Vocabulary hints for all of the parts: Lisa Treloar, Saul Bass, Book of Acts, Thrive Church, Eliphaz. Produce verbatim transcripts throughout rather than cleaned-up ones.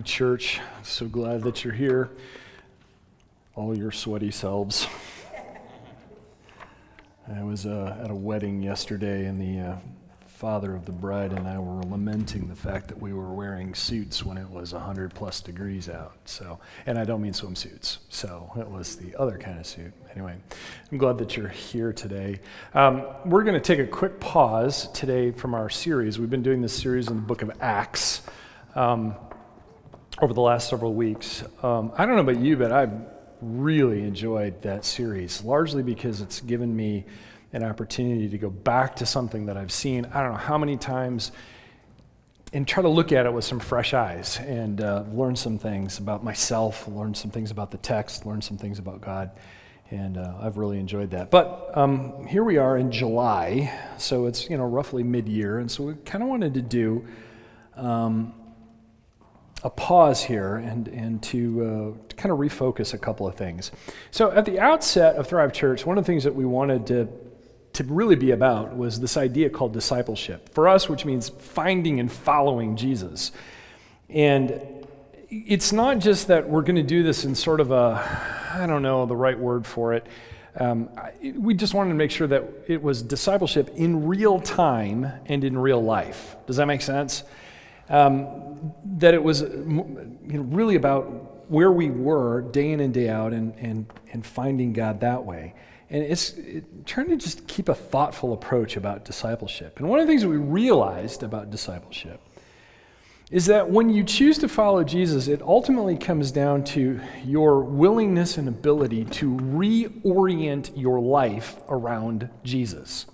morning, church. I'm so glad that you're here, all your sweaty selves. I was uh, at a wedding yesterday, and the uh, father of the bride and I were lamenting the fact that we were wearing suits when it was one hundred plus degrees out. So, and I don't mean swimsuits. So it was the other kind of suit. Anyway, I'm glad that you're here today. Um, we're going to take a quick pause today from our series. We've been doing this series in the Book of Acts um, over the last several weeks. Um, I don't know about you, but I've really enjoyed that series, largely because it's given me an opportunity to go back to something that I've seen I don't know how many times and try to look at it with some fresh eyes and uh, learn some things about myself, learn some things about the text, learn some things about God, and uh, I've really enjoyed that. But um, here we are in July, so it's you know roughly mid-year, and so we kind of wanted to do um, a pause here and and to, uh, to kind of refocus a couple of things. So at the outset of Thrive Church, one of the things that we wanted to to really be about was this idea called discipleship. For us, which means finding and following Jesus. And it's not just that we're going to do this in sort of a, I don't know the right word for it. Um, we just wanted to make sure that it was discipleship in real time and in real life. Does that make sense? Um, that it was you know, really about where we were day in and day out and and, and finding God that way. And it's it, trying to just keep a thoughtful approach about discipleship. And one of the things that we realized about discipleship is that when you choose to follow Jesus, it ultimately comes down to your willingness and ability to reorient your life around Jesus.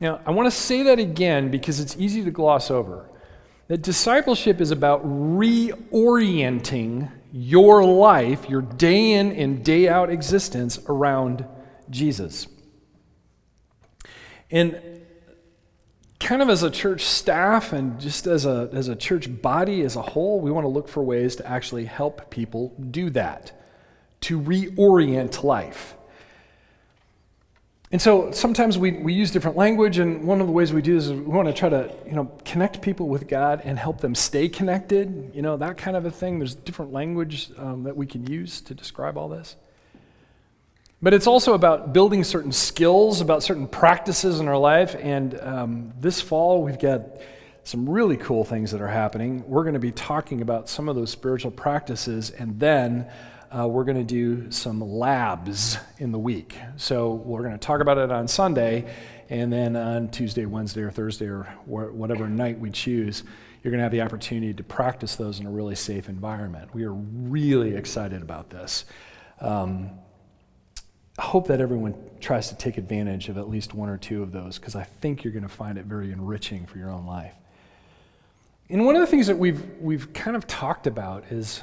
Now, I want to say that again because it's easy to gloss over. That discipleship is about reorienting your life, your day in and day out existence around Jesus. And kind of as a church staff and just as a as a church body as a whole, we want to look for ways to actually help people do that, to reorient life. And so sometimes we, we use different language, and one of the ways we do this is we want to try to you know connect people with God and help them stay connected, you know, that kind of a thing. There's different language um, that we can use to describe all this. But it's also about building certain skills, about certain practices in our life, and um, this fall we've got some really cool things that are happening. We're going to be talking about some of those spiritual practices, and then Uh, we're going to do some labs in the week. So we're going to talk about it on Sunday, and then on Tuesday, Wednesday, or Thursday, or wh- whatever night we choose, you're going to have the opportunity to practice those in a really safe environment. We are really excited about this. Um, I hope that everyone tries to take advantage of at least one or two of those, because I think you're going to find it very enriching for your own life. And one of the things that we've we've kind of talked about is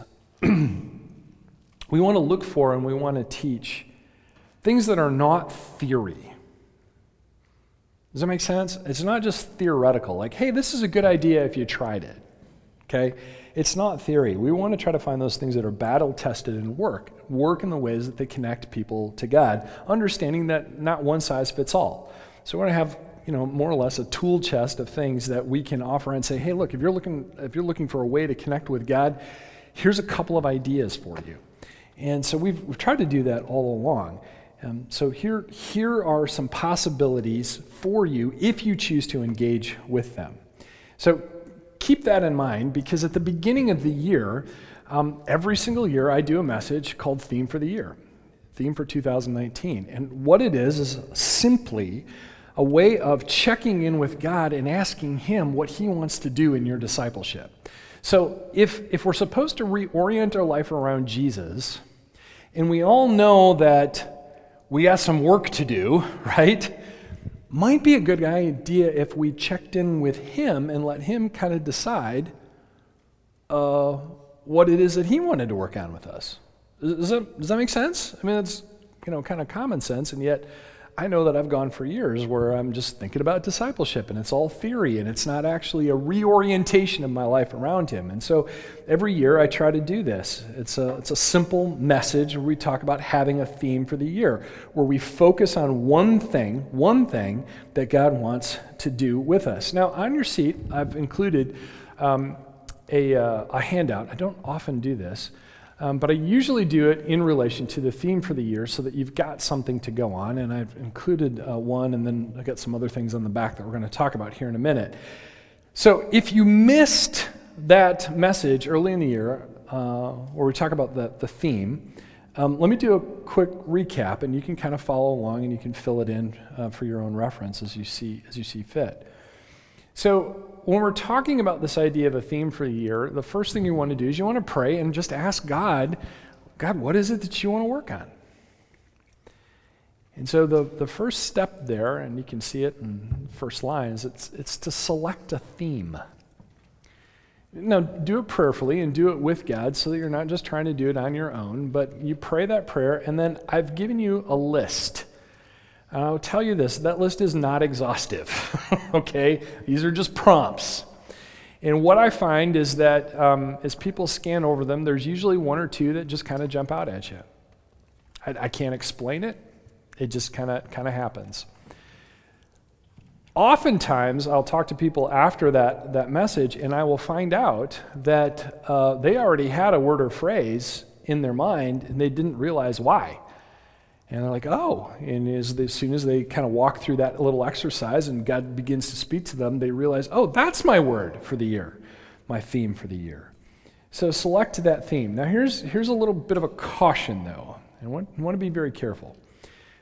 we want to look for and we want to teach things that are not theory. Does that make sense? It's not just theoretical, like, hey, this is a good idea if you tried it, okay? It's not theory. We want to try to find those things that are battle-tested and work, work in the ways that they connect people to God, understanding that not one size fits all. So we're going to have, you know, more or less a tool chest of things that we can offer and say, hey, look, if you're looking, if you're looking for a way to connect with God, here's a couple of ideas for you. And so we've, we've tried to do that all along. Um, so here, here are some possibilities for you if you choose to engage with them. So keep that in mind, because at the beginning of the year, um, every single year I do a message called Theme for the Year, Theme for two thousand nineteen. And what it is is simply a way of checking in with God and asking Him what He wants to do in your discipleship. So if if we're supposed to reorient our life around Jesus, and we all know that we got some work to do, right? Might be a good idea if we checked in with Him and let Him kind of decide uh, what it is that He wanted to work on with us. Does that, does that make sense? I mean, it's you know kind of common sense, and yet I know that I've gone for years where I'm just thinking about discipleship and it's all theory and it's not actually a reorientation of my life around Him. And so every year I try to do this. It's a, it's a simple message where we talk about having a theme for the year, where we focus on one thing, one thing that God wants to do with us. Now on your seat, I've included um, a, uh, a handout. I don't often do this, um, but I usually do it in relation to the theme for the year so that you've got something to go on, and I've included uh, one, and then I've got some other things on the back that we're going to talk about here in a minute. So if you missed that message early in the year, uh, where we talk about the, the theme, um, let me do a quick recap, and you can kind of follow along, and you can fill it in uh, for your own reference as you see as you see fit. So when we're talking about this idea of a theme for the year, the first thing you want to do is you want to pray and just ask God, God, what is it that you want to work on? And so the, the first step there, and you can see it in the first line, is it's, it's to select a theme. Now, do it prayerfully and do it with God so that you're not just trying to do it on your own, but you pray that prayer, and then I've given you a list. And I'll tell you this, that list is not exhaustive, okay? These are just prompts. And what I find is that um, as people scan over them, there's usually one or two that just kind of jump out at you. I, I can't explain it. It just kind of kind of happens. Oftentimes, I'll talk to people after that, that message, and I will find out that uh, they already had a word or phrase in their mind, and they didn't realize why. And they're like, oh, and as, they, as soon as they kind of walk through that little exercise and God begins to speak to them, they realize, oh, that's my word for the year, my theme for the year. So select that theme. Now, here's, here's a little bit of a caution, though, and I want, I want to be very careful.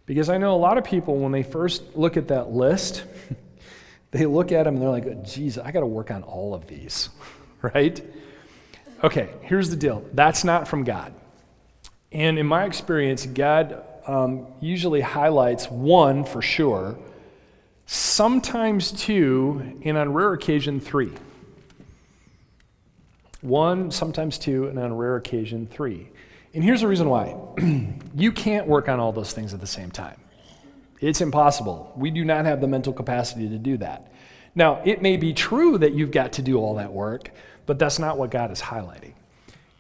Because I know a lot of people, when they first look at that list, they look at them and they're like, oh, geez, I got to work on all of these, right? Okay, here's the deal. That's not from God. And in my experience, God um, usually highlights one for sure, sometimes two, and on rare occasion, three. One, sometimes two, and on rare occasion, three. And here's the reason why. You can't work on all those things at the same time. It's impossible. We do not have the mental capacity to do that. Now, it may be true that you've got to do all that work, but that's not what God is highlighting.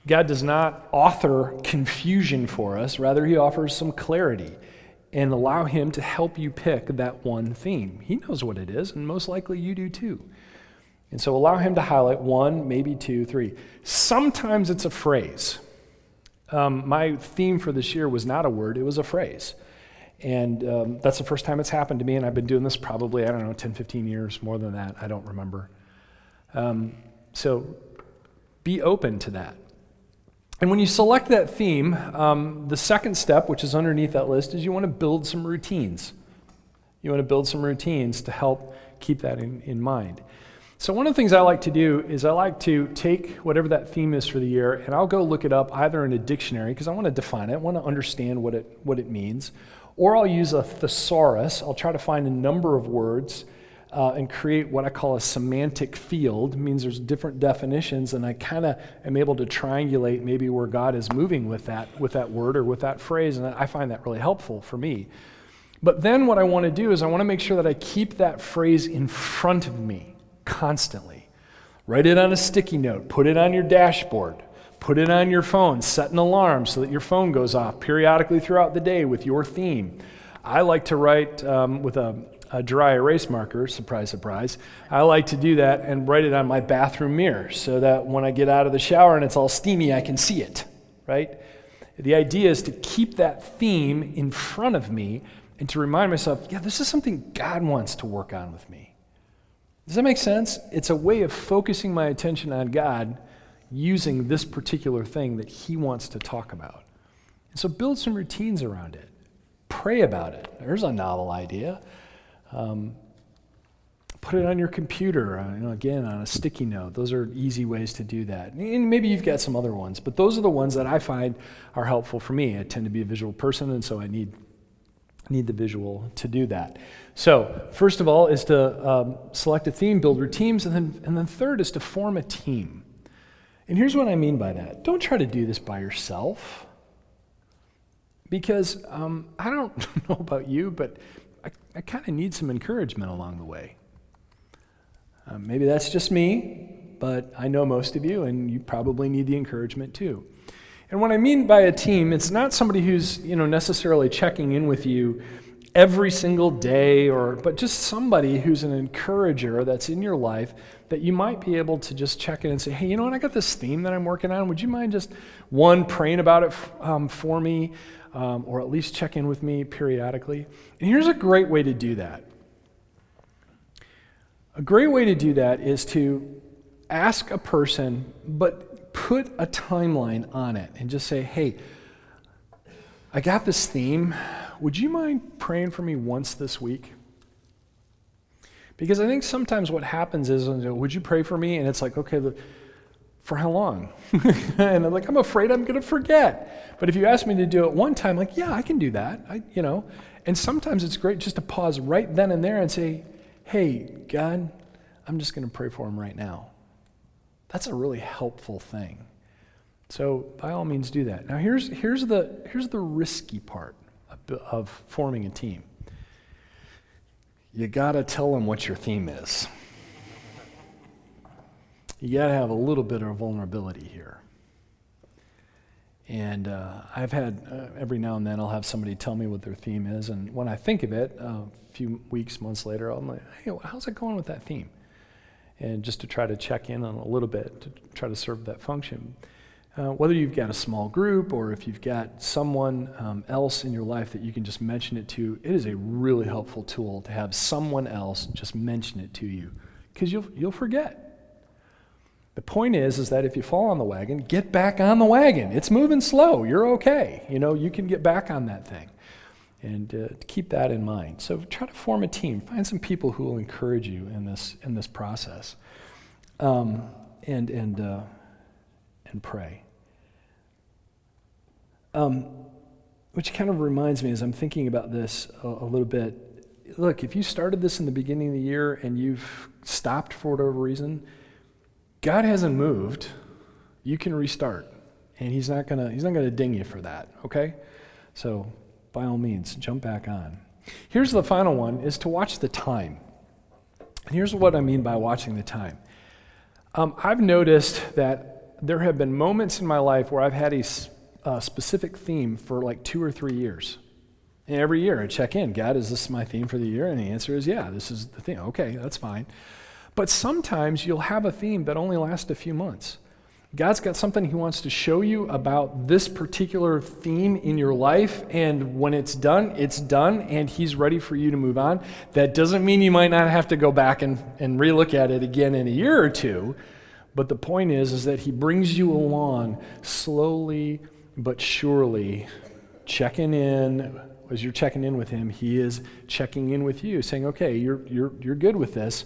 God does not author confusion for us. Rather, he offers some clarity and allow him to help you pick that one theme. He knows what it is, and most likely you do too. And so allow him to highlight one, maybe two, three. Sometimes it's a phrase. Um, my theme for this year was not a word, it was a phrase. And um, that's the first time it's happened to me, and I've been doing this probably, I don't know, ten, fifteen years, more than that, I don't remember. Um, so be open to that. And when you select that theme, um, the second step, which is underneath that list, is you want to build some routines. You want to build some routines to help keep that in, in mind. So one of the things I like to do is I like to take whatever that theme is for the year, and I'll go look it up either in a dictionary, because I want to define it, I want to understand what it what it means, or I'll use a thesaurus. I'll try to find a number of words uh, and create what I call a semantic field. It means there's different definitions, and I kind of am able to triangulate maybe where God is moving with that with that word or with that phrase, and I find that really helpful for me. But then what I want to do is I want to make sure that I keep that phrase in front of me. Constantly. Write it on a sticky note, put it on your dashboard, put it on your phone, set an alarm so that your phone goes off periodically throughout the day with your theme. I like to write um, with a, a dry erase marker, surprise, surprise. I like to do that and write it on my bathroom mirror so that when I get out of the shower and it's all steamy, I can see it, right? The idea is to keep that theme in front of me and to remind myself, yeah, this is something God wants to work on with me. Does that make sense? It's a way of focusing my attention on God using this particular thing that he wants to talk about. And so build some routines around it. Pray about it. There's a novel idea. Um, put it on your computer, you know, again, on a sticky note. Those are easy ways to do that. And maybe you've got some other ones, but those are the ones that I find are helpful for me. I tend to be a visual person, and so I need need the visual to do that. So first of all is to um, select a theme, build routines, and then and then third is to form a team. And here's what I mean by that. Don't try to do this by yourself, because um, I don't know about you, but I, I kind of need some encouragement along the way. Uh, maybe that's just me, but I know most of you, and you probably need the encouragement too. And what I mean by a team, it's not somebody who's, you know, necessarily checking in with you every single day, or but just somebody who's an encourager that's in your life that you might be able to just check in and say, hey, you know what, I got this theme that I'm working on. Would you mind just, one, praying about it f- um, for me, um, or at least check in with me periodically? And here's a great way to do that. A great way to do that is to ask a person, but put a timeline on it and just say, hey, I got this theme. Would you mind praying for me once this week? Because I think sometimes what happens is, would you pray for me? And it's like, okay, for how long? And I'm like, I'm afraid I'm going to forget. But if you ask me to do it one time, like, yeah, I can do that. I, you know. And sometimes it's great just to pause right then and there and say, hey, God, I'm just going to pray for him right now. That's a really helpful thing. So by all means, do that. Now, here's here's the here's the risky part of forming a team. You gotta tell them what your theme is. You gotta have a little bit of vulnerability here. And uh, I've had, uh, every now and then I'll have somebody tell me what their theme is, and when I think of it, uh, a few weeks, months later, I'm like, hey, how's it going with that theme? And just to try to check in on a little bit, to try to serve that function. Uh, whether you've got a small group or if you've got someone um, else in your life that you can just mention it to, it is a really helpful tool to have someone else just mention it to you, because you'll you'll forget. The point is, is that if you fall on the wagon, get back on the wagon. It's moving slow. You're okay. You know, you can get back on that thing, and uh, keep that in mind. So try to form a team. Find some people who will encourage you in this in this process, um, and and. Uh, and pray. Um, which kind of reminds me, as I'm thinking about this a, a little bit, look, if you started this in the beginning of the year and you've stopped for whatever reason, God hasn't moved. You can restart, and he's not gonna he's not gonna ding you for that, okay? So by all means, jump back on. Here's the final one, is to watch the time. And here's what I mean by watching the time. Um, I've noticed that there have been moments in my life where I've had a, a specific theme for like two or three years. And every year I check in, God, is this my theme for the year? And the answer is, yeah, this is the theme. Okay, that's fine. But sometimes you'll have a theme that only lasts a few months. God's got something he wants to show you about this particular theme in your life, and when it's done, it's done, and he's ready for you to move on. That doesn't mean you might not have to go back and, and relook at it again in a year or two. But the point is, is that he brings you along slowly but surely, checking in. As you're checking in with him, he is checking in with you, saying, okay, you're you're you're good with this.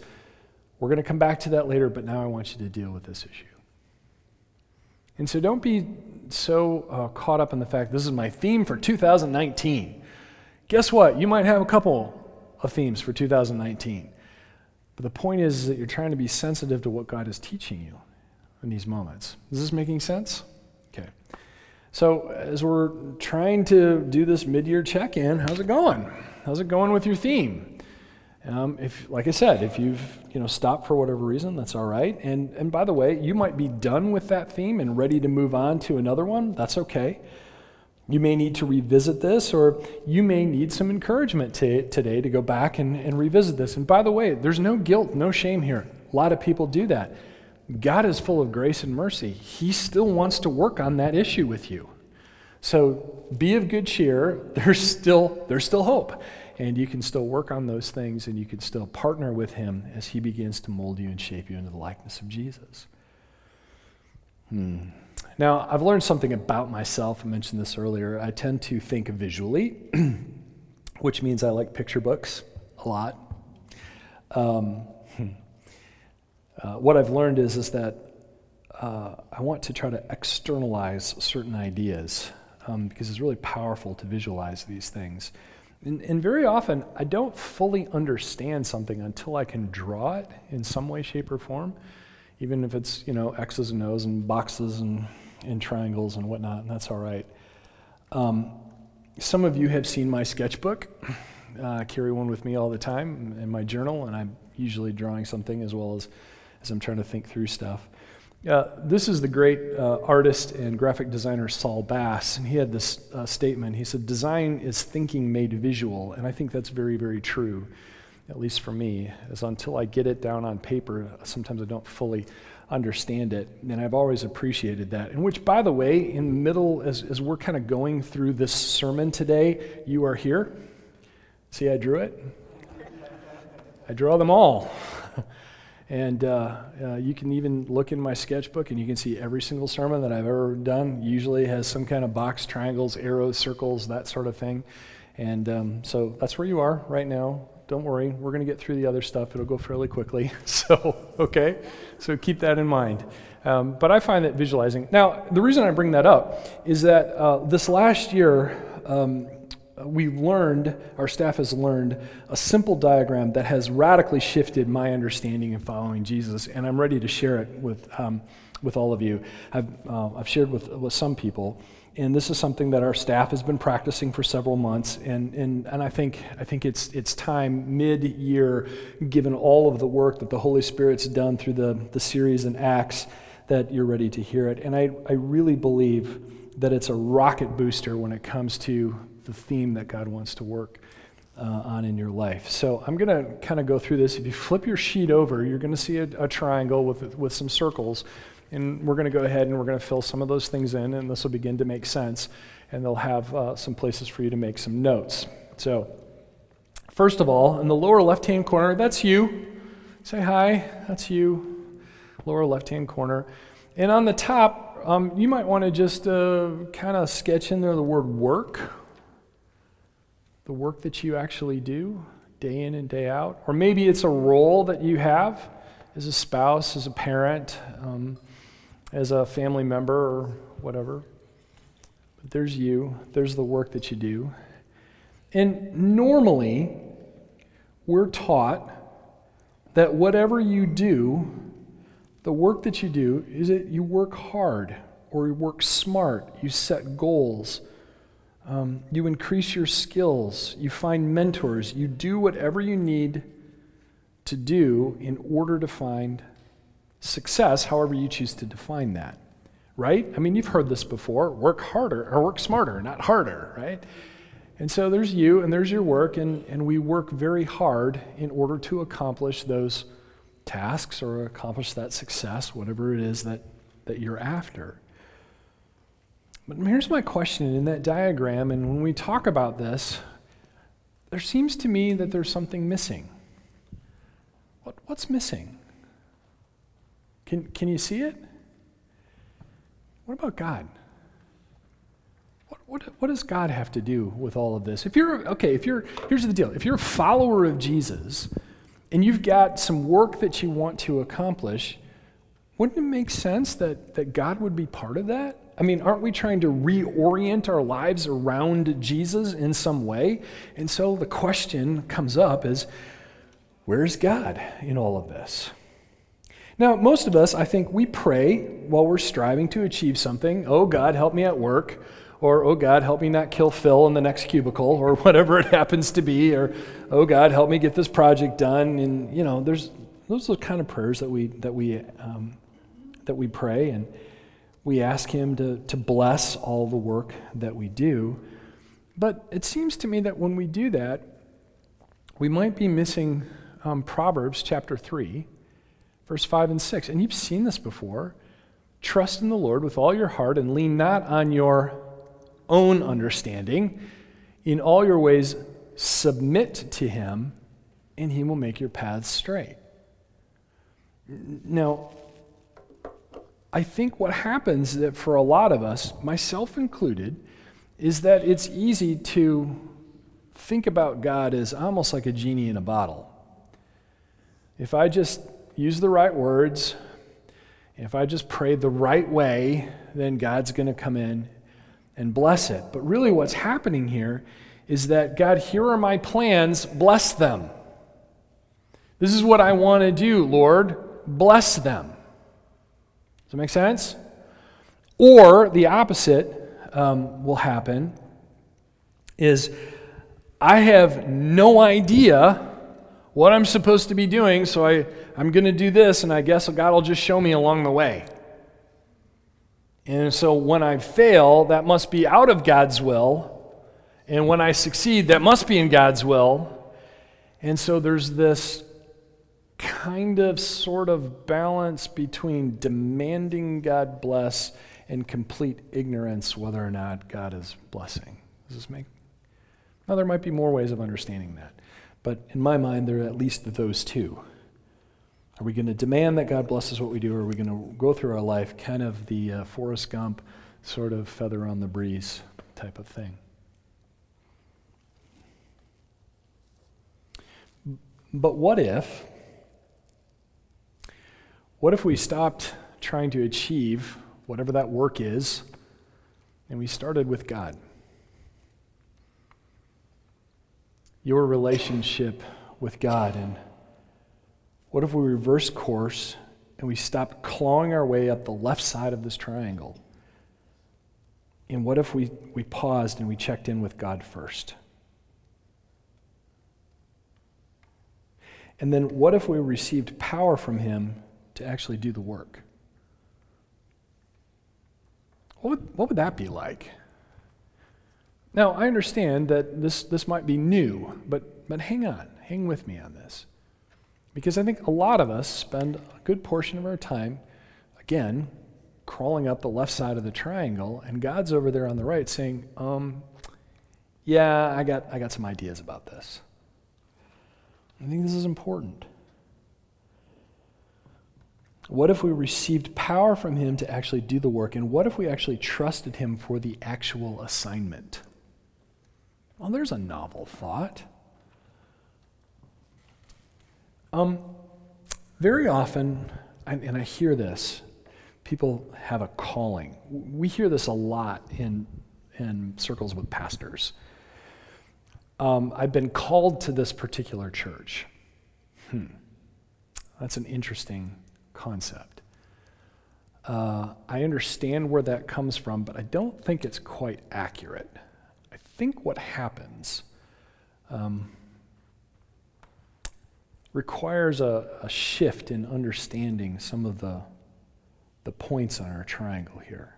We're going to come back to that later, but now I want you to deal with this issue. And so don't be so uh, caught up in the fact, this is my theme for two thousand nineteen. Guess what? You might have a couple of themes for two thousand nineteen. But the point is, is that you're trying to be sensitive to what God is teaching you in these moments. Is this making sense? Okay. So as we're trying to do this mid-year check-in, how's it going? How's it going with your theme? Um, if, like I said, if you've you know stopped for whatever reason, that's all right. And and by the way, you might be done with that theme and ready to move on to another one. That's okay. You may need to revisit this, or you may need some encouragement to, today to go back and, and revisit this. And by the way, there's no guilt, no shame here. A lot of people do that. God is full of grace and mercy. He still wants to work on that issue with you. So be of good cheer. There's still, there's still hope. And you can still work on those things, and you can still partner with him as he begins to mold you and shape you into the likeness of Jesus. Hmm. Now, I've learned something about myself. I mentioned this earlier. I tend to think visually, which means I like picture books a lot. Um, uh, what I've learned is, is that uh, I want to try to externalize certain ideas um, because it's really powerful to visualize these things. And, and very often, I don't fully understand something until I can draw it in some way, shape, or form. Even if it's, you know, X's and O's and boxes and, and triangles and whatnot, and that's all right. Um, some of you have seen my sketchbook. Uh, I carry one with me all the time in my journal, and I'm usually drawing something as well as, as I'm trying to think through stuff. Uh, this is the great uh, artist and graphic designer Saul Bass, and he had this uh, statement. He said, "Design is thinking made visual," and I think that's very, very true, at least for me, is until I get it down on paper, sometimes I don't fully understand it, and I've always appreciated that. And which, by the way, in the middle, as, as we're kind of going through this sermon today, you are here. See, I drew it? I draw them all. And uh, uh, you can even look in my sketchbook and you can see every single sermon that I've ever done usually has some kind of box, triangles, arrows, circles, that sort of thing. And um, so that's where you are right now. Don't worry, we're going to get through the other stuff. It'll go fairly quickly. So, okay, so keep that in mind. Um, but I find that visualizing. Now, the reason I bring that up is that uh, this last year, um, we learned, our staff has learned, a simple diagram that has radically shifted my understanding in following Jesus, and I'm ready to share it with um, with all of you. I've uh, I've shared with with some people, and this is something that our staff has been practicing for several months, and and, and I think I think it's it's time mid-year, given all of the work that the Holy Spirit's done through the the series in Acts, that you're ready to hear it. And I I really believe that it's a rocket booster when it comes to the theme that God wants to work uh, on in your life. So I'm going to kind of go through this. If you flip your sheet over, you're going to see a, a triangle with with some circles, and we're going to go ahead and we're going to fill some of those things in, and this will begin to make sense, and they'll have uh, some places for you to make some notes. So first of all, in the lower left-hand corner, that's you. Say hi, that's you, lower left-hand corner. And on the top, um, you might want to just uh, kind of sketch in there the word work. The work that you actually do day in and day out. Or maybe it's a role that you have as a spouse, as a parent, um, as a family member or whatever. But there's you, there's the work that you do. And normally, we're taught that whatever you do, the work that you do is that you work hard or you work smart, you set goals. Um, you increase your skills, you find mentors, you do whatever you need to do in order to find success, however you choose to define that, right? I mean, you've heard this before, work harder, or work smarter, not harder, right? And so there's you, and there's your work, and, and we work very hard in order to accomplish those tasks or accomplish that success, whatever it is that, that you're after. But here's my question in that diagram, and when we talk about this, there seems to me that there's something missing. What, what's missing? Can, can you see it? What about God? What, what, what does God have to do with all of this? If you're, okay, if you're, here's the deal. If you're a follower of Jesus, and you've got some work that you want to accomplish, wouldn't it make sense that, that God would be part of that? I mean, aren't we trying to reorient our lives around Jesus in some way? And so the question comes up is, where's God in all of this? Now, most of us, I think, we pray while we're striving to achieve something. Oh, God, help me at work. Or, oh, God, help me not kill Phil in the next cubicle, or whatever it happens to be. Or, oh, God, help me get this project done. And, you know, there's those are the kind of prayers that we, that we, um, that we pray. And we ask him to, to bless all the work that we do. But it seems to me that when we do that, we might be missing um, Proverbs chapter three, verse five and six. And you've seen this before. Trust in the Lord with all your heart and lean not on your own understanding. In all your ways, submit to him, and he will make your paths straight. Now, I think what happens is that for a lot of us, myself included, is that it's easy to think about God as almost like a genie in a bottle. If I just use the right words, if I just pray the right way, then God's going to come in and bless it. But really what's happening here is that, God, here are my plans, bless them. This is what I want to do, Lord, bless them. Does that make sense? Or the opposite um, will happen is, I have no idea what I'm supposed to be doing, so I, I'm going to do this, and I guess God will just show me along the way. And so when I fail, that must be out of God's will. And when I succeed, that must be in God's will. And so there's this kind of sort of balance between demanding God bless and complete ignorance whether or not God is blessing. Does this make? Now, there might be more ways of understanding that. But in my mind, there are at least those two. Are we going to demand that God blesses what we do, or are we going to go through our life kind of the uh, Forrest Gump sort of feather on the breeze type of thing? But what if, what if we stopped trying to achieve whatever that work is, and we started with God? Your relationship with God. And what if we reverse course and we stop clawing our way up the left side of this triangle? And what if we, we paused and we checked in with God first? And then what if we received power from Him to actually do the work? What would, what would that be like? Now, I understand that this, this might be new, but, but hang on. Hang with me on this. Because I think a lot of us spend a good portion of our time, again, crawling up the left side of the triangle, and God's over there on the right saying, um, yeah, I got, I got some ideas about this. I think this is important. What if we received power from Him to actually do the work? And what if we actually trusted Him for the actual assignment? Well, there's a novel thought. Um, very often, and, and I hear this, people have a calling. We hear this a lot in, in circles with pastors. Um, I've been called to this particular church. Hmm. That's an interesting concept. Uh, I understand where that comes from, but I don't think it's quite accurate. I think what happens um, requires a, a shift in understanding some of the, the points on our triangle here.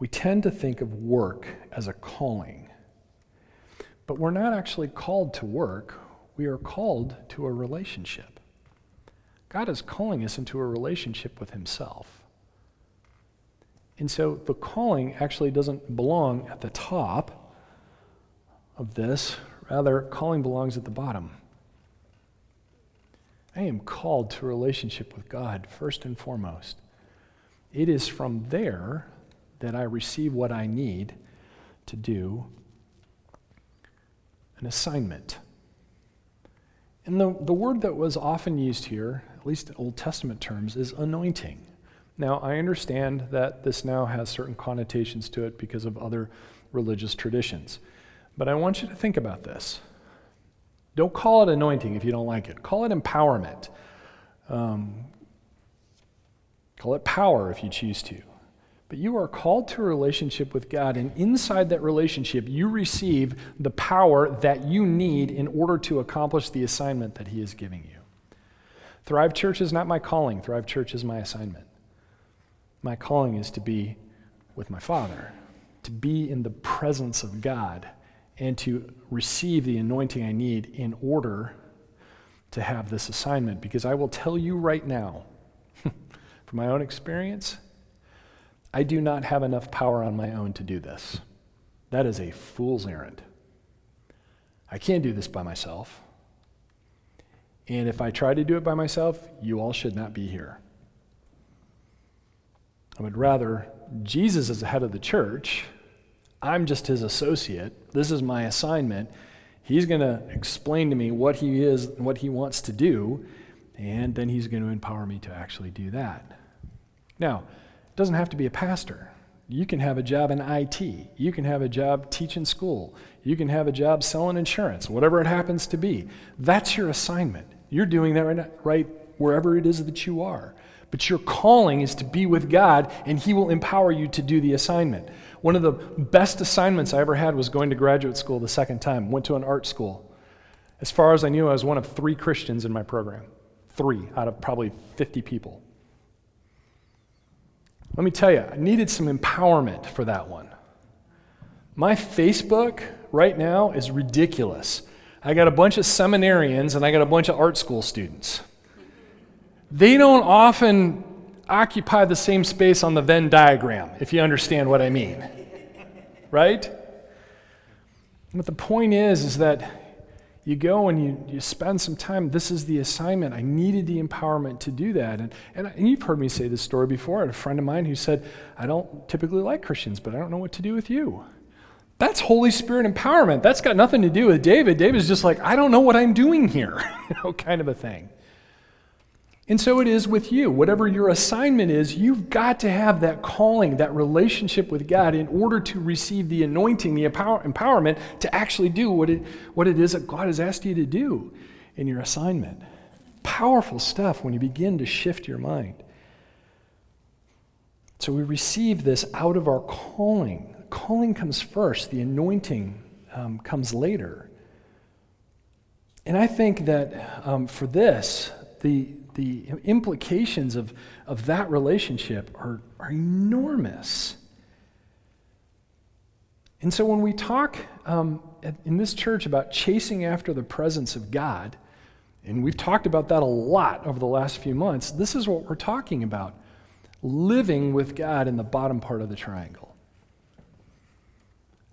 We tend to think of work as a calling, but we're not actually called to work. We are called to a relationship. God is calling us into a relationship with Himself. And so the calling actually doesn't belong at the top of this. Rather, calling belongs at the bottom. I am called to a relationship with God first and foremost. It is from there that I receive what I need to do an assignment. And the, the word that was often used here, at least in Old Testament terms, is anointing. Now, I understand that this now has certain connotations to it because of other religious traditions. But I want you to think about this. Don't call it anointing if you don't like it. Call it empowerment. Um, call it power if you choose to. But you are called to a relationship with God, and inside that relationship, you receive the power that you need in order to accomplish the assignment that He is giving you. Thrive Church is not my calling. Thrive Church is my assignment. My calling is to be with my Father, to be in the presence of God, and to receive the anointing I need in order to have this assignment. Because I will tell you right now, from my own experience, I do not have enough power on my own to do this. That is a fool's errand. I can't do this by myself. And if I try to do it by myself, you all should not be here. I would rather Jesus is the head of the church. I'm just His associate. This is my assignment. He's going to explain to me what He is and what He wants to do, and then He's going to empower me to actually do that. Now, it doesn't have to be a pastor. You can have a job in I T. You can have a job teaching school. You can have a job selling insurance, whatever it happens to be. That's your assignment. You're doing that right now, right wherever it is that you are. But your calling is to be with God, and He will empower you to do the assignment. One of the best assignments I ever had was going to graduate school the second time. Went to an art school. As far as I knew, I was one of three Christians in my program. Three out of probably fifty people. Let me tell you, I needed some empowerment for that one. My Facebook right now is ridiculous. I got a bunch of seminarians and I got a bunch of art school students. They don't often occupy the same space on the Venn diagram, if you understand what I mean, right? But the point is, is that you go and you, you spend some time. This is the assignment. I needed the empowerment to do that. And, and, and you've heard me say this story before. I had a friend of mine who said, I don't typically like Christians, but I don't know what to do with you. That's Holy Spirit empowerment. That's got nothing to do with David. David's just like, I don't know what I'm doing here, you know, kind of a thing. And so it is with you. Whatever your assignment is, you've got to have that calling, that relationship with God in order to receive the anointing, the empower- empowerment to actually do what it, what it is that God has asked you to do in your assignment. Powerful stuff when you begin to shift your mind. So we receive this out of our calling. Calling comes first. The anointing um, comes later. And I think that um, for this, the... The implications of, of that relationship are, are enormous. And so when we talk um, at, in this church about chasing after the presence of God, and we've talked about that a lot over the last few months, this is what we're talking about, living with God in the bottom part of the triangle.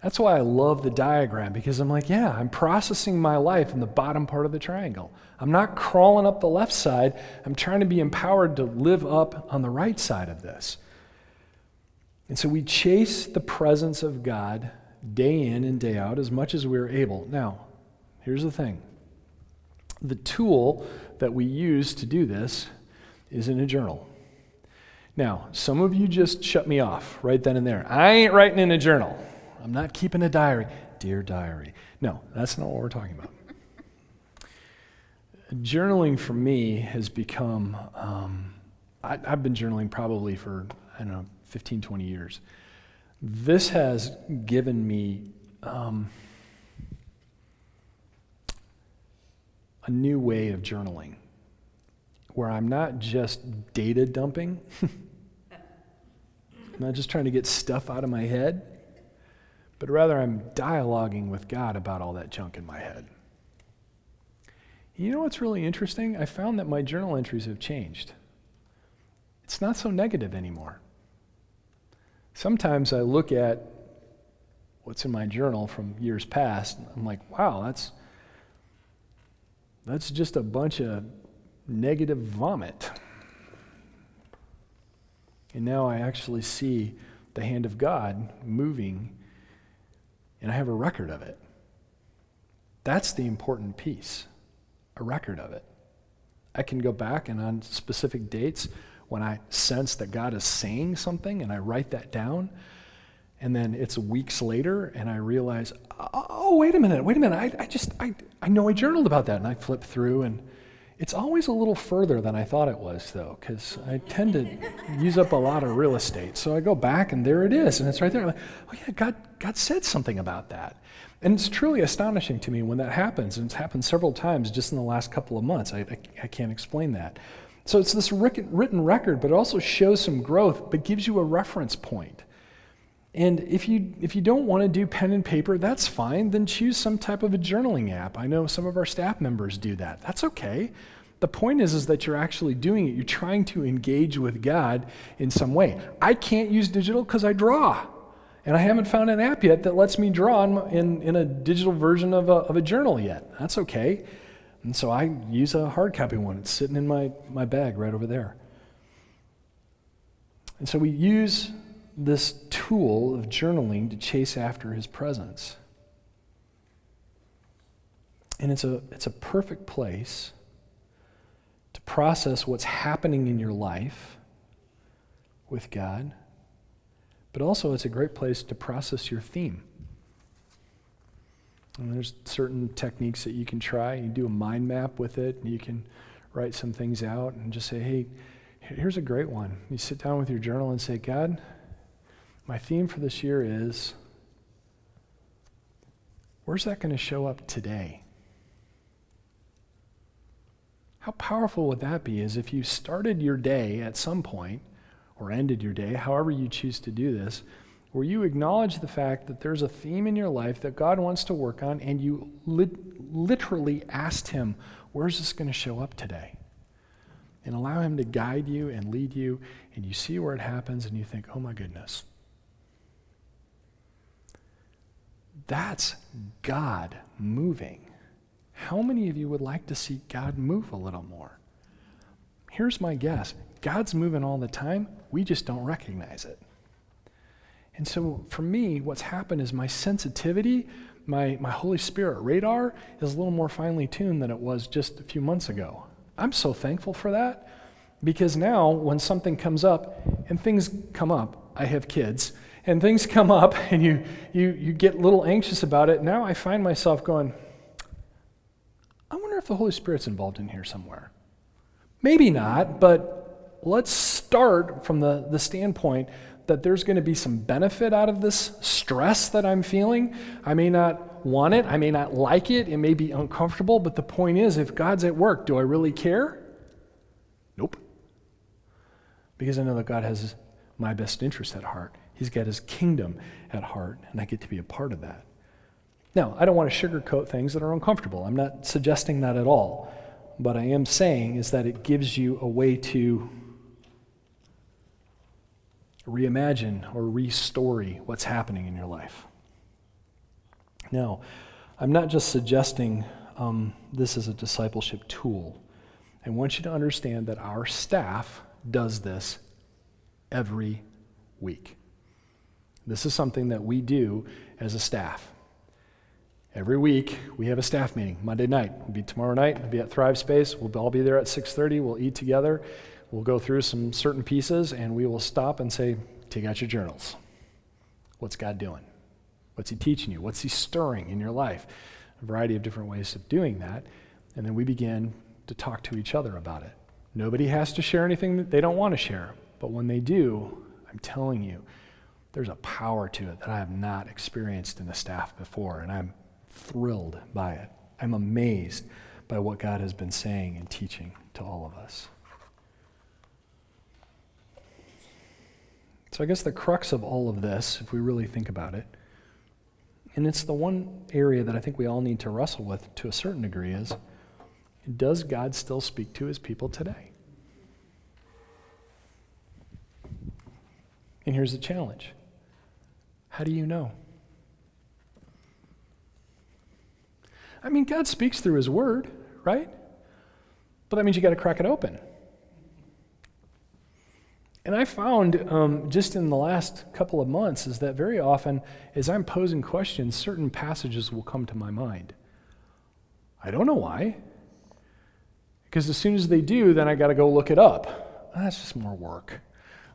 That's why I love the diagram, because I'm like, yeah, I'm processing my life in the bottom part of the triangle. I'm not crawling up the left side. I'm trying to be empowered to live up on the right side of this. And so we chase the presence of God day in and day out as much as we're able. Now, here's the thing. The tool that we use to do this is in a journal. Now, some of you just shut me off right then and there. I ain't writing in a journal. I'm not keeping a diary. Dear diary. No, that's not what we're talking about. Journaling for me has become, um, I, I've been journaling probably for, I don't know, fifteen, twenty years. This has given me um, a new way of journaling where I'm not just data dumping. I'm not just trying to get stuff out of my head, but rather I'm dialoguing with God about all that junk in my head. You know what's really interesting? I found that my journal entries have changed. It's not so negative anymore. Sometimes I look at what's in my journal from years past, and I'm like, wow, that's that's just a bunch of negative vomit. And now I actually see the hand of God moving, and I have a record of it. That's the important piece, a record of it. I can go back and on specific dates when I sense that God is saying something and I write that down, and then it's weeks later and I realize, oh, wait a minute, wait a minute, I, I just, I, I know I journaled about that, and I flip through, and it's always a little further than I thought it was, though, because I tend to use up a lot of real estate. So I go back, and there it is, and it's right there. I'm like, oh, yeah, God, God said something about that. And it's truly astonishing to me when that happens, and it's happened several times just in the last couple of months. I, I, I can't explain that. So it's this written record, but it also shows some growth, but gives you a reference point. And if you if you don't want to do pen and paper, that's fine. Then choose some type of a journaling app. I know some of our staff members do that. That's okay. The point is, is that you're actually doing it. You're trying to engage with God in some way. I can't use digital because I draw. And I haven't found an app yet that lets me draw in, in, in a digital version of a, of a journal yet. That's okay. And so I use a hard copy one. It's sitting in my, my bag right over there. And so we use this tool of journaling to chase after his presence. And it's a it's a perfect place to process what's happening in your life with God, but also it's a great place to process your theme. And there's certain techniques that you can try. You do a mind map with it, and you can write some things out and just say, hey, here's a great one. You sit down with your journal and say, God, my theme for this year is, where's that going to show up today? How powerful would that be is if you started your day at some point, or ended your day, however you choose to do this, where you acknowledge the fact that there's a theme in your life that God wants to work on, and you lit- literally asked him, where's this going to show up today? And allow him to guide you and lead you, and you see where it happens, and you think, oh my goodness. That's God moving. How many of you would like to see God move a little more? Here's my guess. God's moving all the time. We just don't recognize it. And so for me, what's happened is my sensitivity, my, my Holy Spirit radar is a little more finely tuned than it was just a few months ago. I'm so thankful for that, because now when something comes up, and things come up, I have kids, and things come up and you you you get a little anxious about it. Now I find myself going, I wonder if the Holy Spirit's involved in here somewhere. Maybe not, but let's start from the, the standpoint that there's going to be some benefit out of this stress that I'm feeling. I may not want it. I may not like it. It may be uncomfortable, but the point is, if God's at work, do I really care? Nope. Because I know that God has my best interest at heart. He's got his kingdom at heart, and I get to be a part of that. Now, I don't want to sugarcoat things that are uncomfortable. I'm not suggesting that at all. But I am saying is that it gives you a way to reimagine or restory what's happening in your life. Now, I'm not just suggesting um, this is a discipleship tool. I want you to understand that our staff does this every week. This is something that we do as a staff. Every week, we have a staff meeting, Monday night. It'll be tomorrow night. It'll be at Thrive Space. We'll all be there at six thirty. We'll eat together. We'll go through some certain pieces, and we will stop and say, take out your journals. What's God doing? What's he teaching you? What's he stirring in your life? A variety of different ways of doing that. And then we begin to talk to each other about it. Nobody has to share anything that they don't want to share. But when they do, I'm telling you, there's a power to it that I have not experienced in the staff before, and I'm thrilled by it. I'm amazed by what God has been saying and teaching to all of us. So I guess the crux of all of this, if we really think about it, and it's the one area that I think we all need to wrestle with to a certain degree, is, does God still speak to his people today? And here's the challenge. How do you know? I mean, God speaks through his word, right? But that means you got to crack it open. And I found um, just in the last couple of months is that very often as I'm posing questions, certain passages will come to my mind. I don't know why. Because as soon as they do, then I got to go look it up. That's just more work.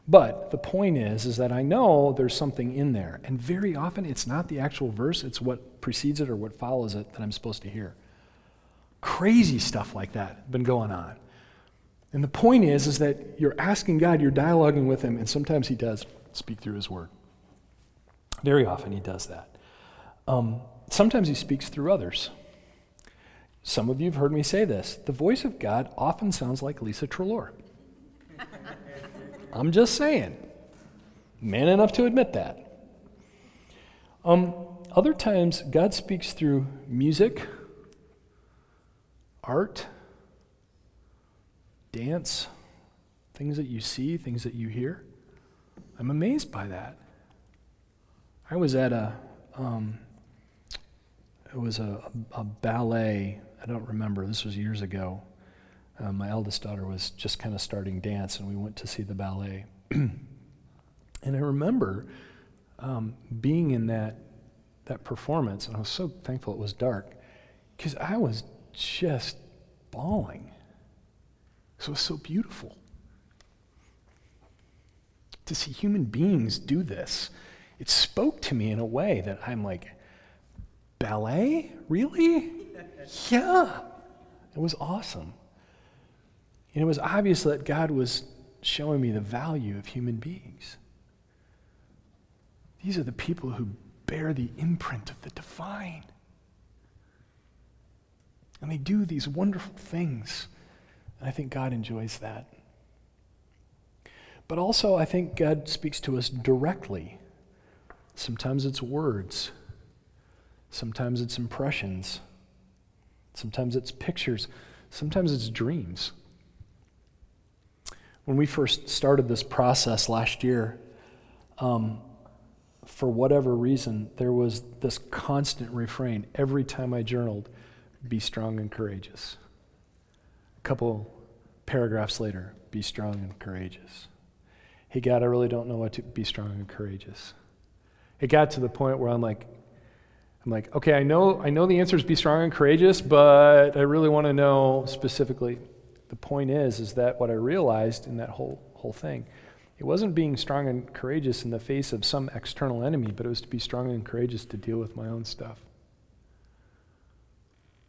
But the point is, is that I know there's something in there. And very often it's not the actual verse. It's what precedes it or what follows it that I'm supposed to hear. Crazy stuff like that been going on. And the point is, is that you're asking God, you're dialoguing with him, and sometimes he does speak through his word. Very often he does that. Um, sometimes he speaks through others. Some of you have heard me say this. The voice of God often sounds like Lisa Treloar. I'm just saying. Man enough to admit that. Um, other times, God speaks through music, art, dance, things that you see, things that you hear. I'm amazed by that. I was at a, um, it was a, a ballet, I don't remember, this was years ago. Uh, my eldest daughter was just kind of starting dance, and we went to see the ballet. And I remember um, being in that that performance, and I was so thankful it was dark, because I was just bawling. So it was so beautiful to see human beings do this. It spoke to me in a way that I'm like, ballet? Really? Yeah. It was awesome. And it was obvious that God was showing me the value of human beings. These are the people who bear the imprint of the divine. And they do these wonderful things. And I think God enjoys that. But also, I think God speaks to us directly. Sometimes it's words. Sometimes it's impressions. Sometimes it's pictures. Sometimes it's dreams. When we first started this process last year, um, for whatever reason, there was this constant refrain every time I journaled, be strong and courageous. A couple paragraphs later, be strong and courageous. Hey, God, I really don't know what to be strong and courageous. It got to the point where I'm like, I'm like, okay, I know, I know the answer is be strong and courageous, but I really want to know specifically. The point is, is that what I realized in that whole whole thing, it wasn't being strong and courageous in the face of some external enemy, but it was to be strong and courageous to deal with my own stuff.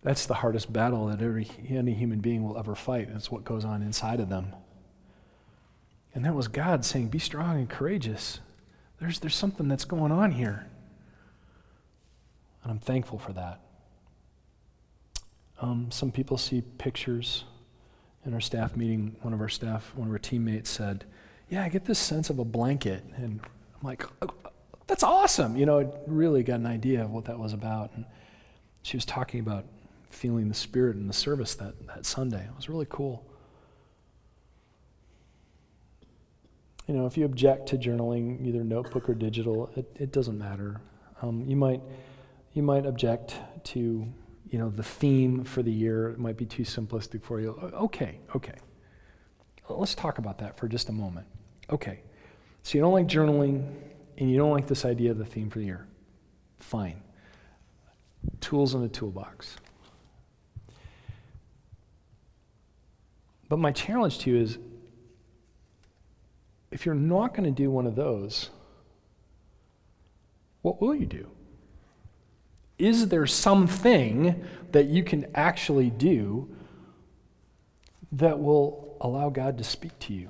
That's the hardest battle that every any human being will ever fight. That's what goes on inside of them. And that was God saying, be strong and courageous. There's there's something that's going on here. And I'm thankful for that. Um, some people see pictures. In our staff meeting, one of our staff, one of our teammates said, yeah, I get this sense of a blanket. And I'm like, oh, that's awesome. You know, I really got an idea of what that was about. And she was talking about feeling the Spirit in the service that, that Sunday. It was really cool. You know, if you object to journaling, either notebook or digital, it, it doesn't matter. Um, you might you might object to, you know, the theme for the year. It might be too simplistic for you. Okay, okay. Let's talk about that for just a moment. Okay, so you don't like journaling, and you don't like this idea of the theme for the year. Fine. Tools in a toolbox. But my challenge to you is, if you're not going to do one of those, what will you do? Is there something that you can actually do that will allow God to speak to you,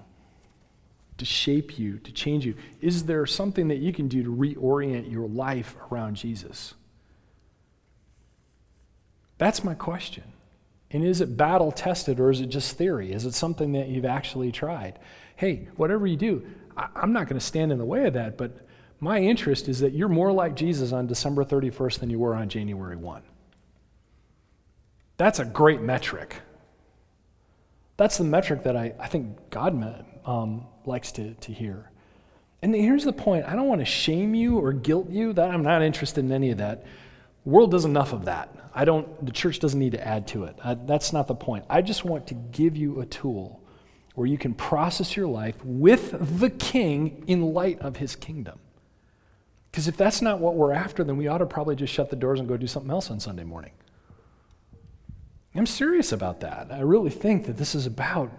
to shape you, to change you? Is there something that you can do to reorient your life around Jesus? That's my question. And is it battle tested or is it just theory? Is it something that you've actually tried? Hey, whatever you do, I- I'm not going to stand in the way of that, but my interest is that you're more like Jesus on December thirty-first than you were on January first. That's a great metric. That's the metric that I, I think God um, likes to, to hear. And here's the point. I don't want to shame you or guilt you. That I'm not interested in any of that. The world does enough of that. I don't. The church doesn't need to add to it. I, that's not the point. I just want to give you a tool where you can process your life with the King in light of his kingdom. Because if that's not what we're after, then we ought to probably just shut the doors and go do something else on Sunday morning. I'm serious about that. I really think that this is about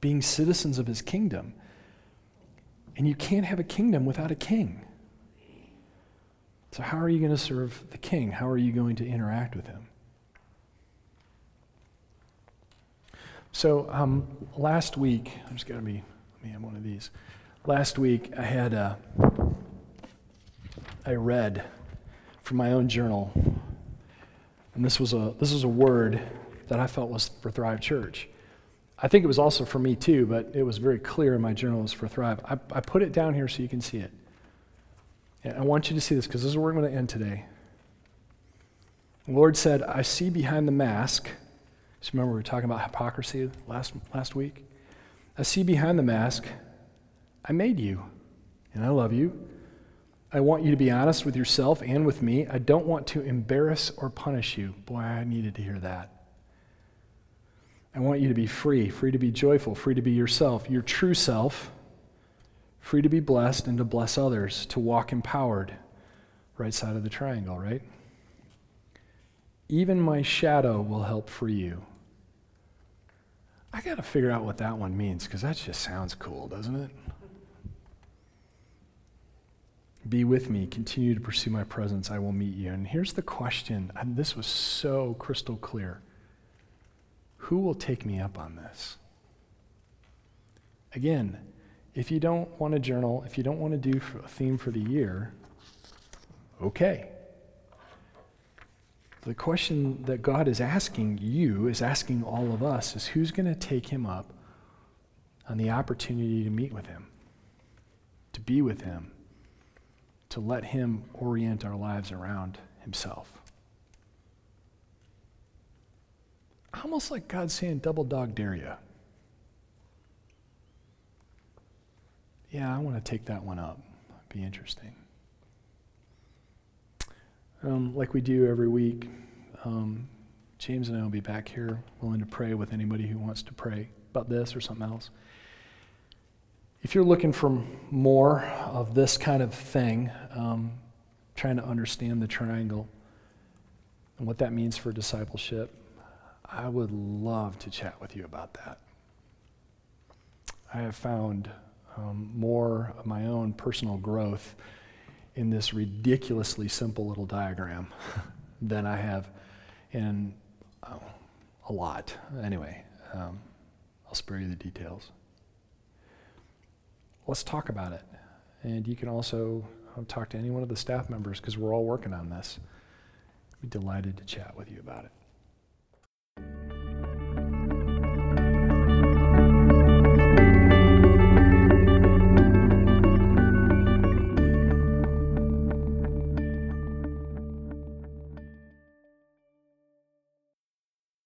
being citizens of his kingdom. And you can't have a kingdom without a king. So how are you going to serve the King? How are you going to interact with him? So um, last week, I'm just going to be, let me have one of these. Last week I had a... I read from my own journal, and this was a this was a word that I felt was for Thrive Church. I think it was also for me too, but it was very clear in my journal it was for Thrive. I, I put it down here so you can see it. And I want you to see this because this is where we're going to end today. The Lord said, I see behind the mask. Just remember we were talking about hypocrisy last last week. I see behind the mask, I made you, and I love you. I want you to be honest with yourself and with me. I don't want to embarrass or punish you. Boy, I needed to hear that. I want you to be free, free to be joyful, free to be yourself, your true self, free to be blessed and to bless others, to walk empowered. Right side of the triangle, right? Even my shadow will help free you. I got to figure out what that one means because that just sounds cool, doesn't it? Be with me, continue to pursue my presence, I will meet you. And here's the question, and this was so crystal clear. Who will take me up on this? Again, if you don't want to journal, if you don't want to do a theme for the year, okay. The question that God is asking you, is asking all of us, is who's going to take him up on the opportunity to meet with him, to be with him, to let him orient our lives around himself. Almost like God saying, double dog dare you. Yeah, I want to take that one up. That'd be interesting. Um, like we do every week, um, James and I will be back here willing to pray with anybody who wants to pray about this or something else. If you're looking for more of this kind of thing, um, trying to understand the triangle and what that means for discipleship, I would love to chat with you about that. I have found um, more of my own personal growth in this ridiculously simple little diagram than I have in oh, a lot. Anyway, um, I'll spare you the details. Let's talk about it. And you can also um, talk to any one of the staff members because we're all working on this. I'd be delighted to chat with you about it.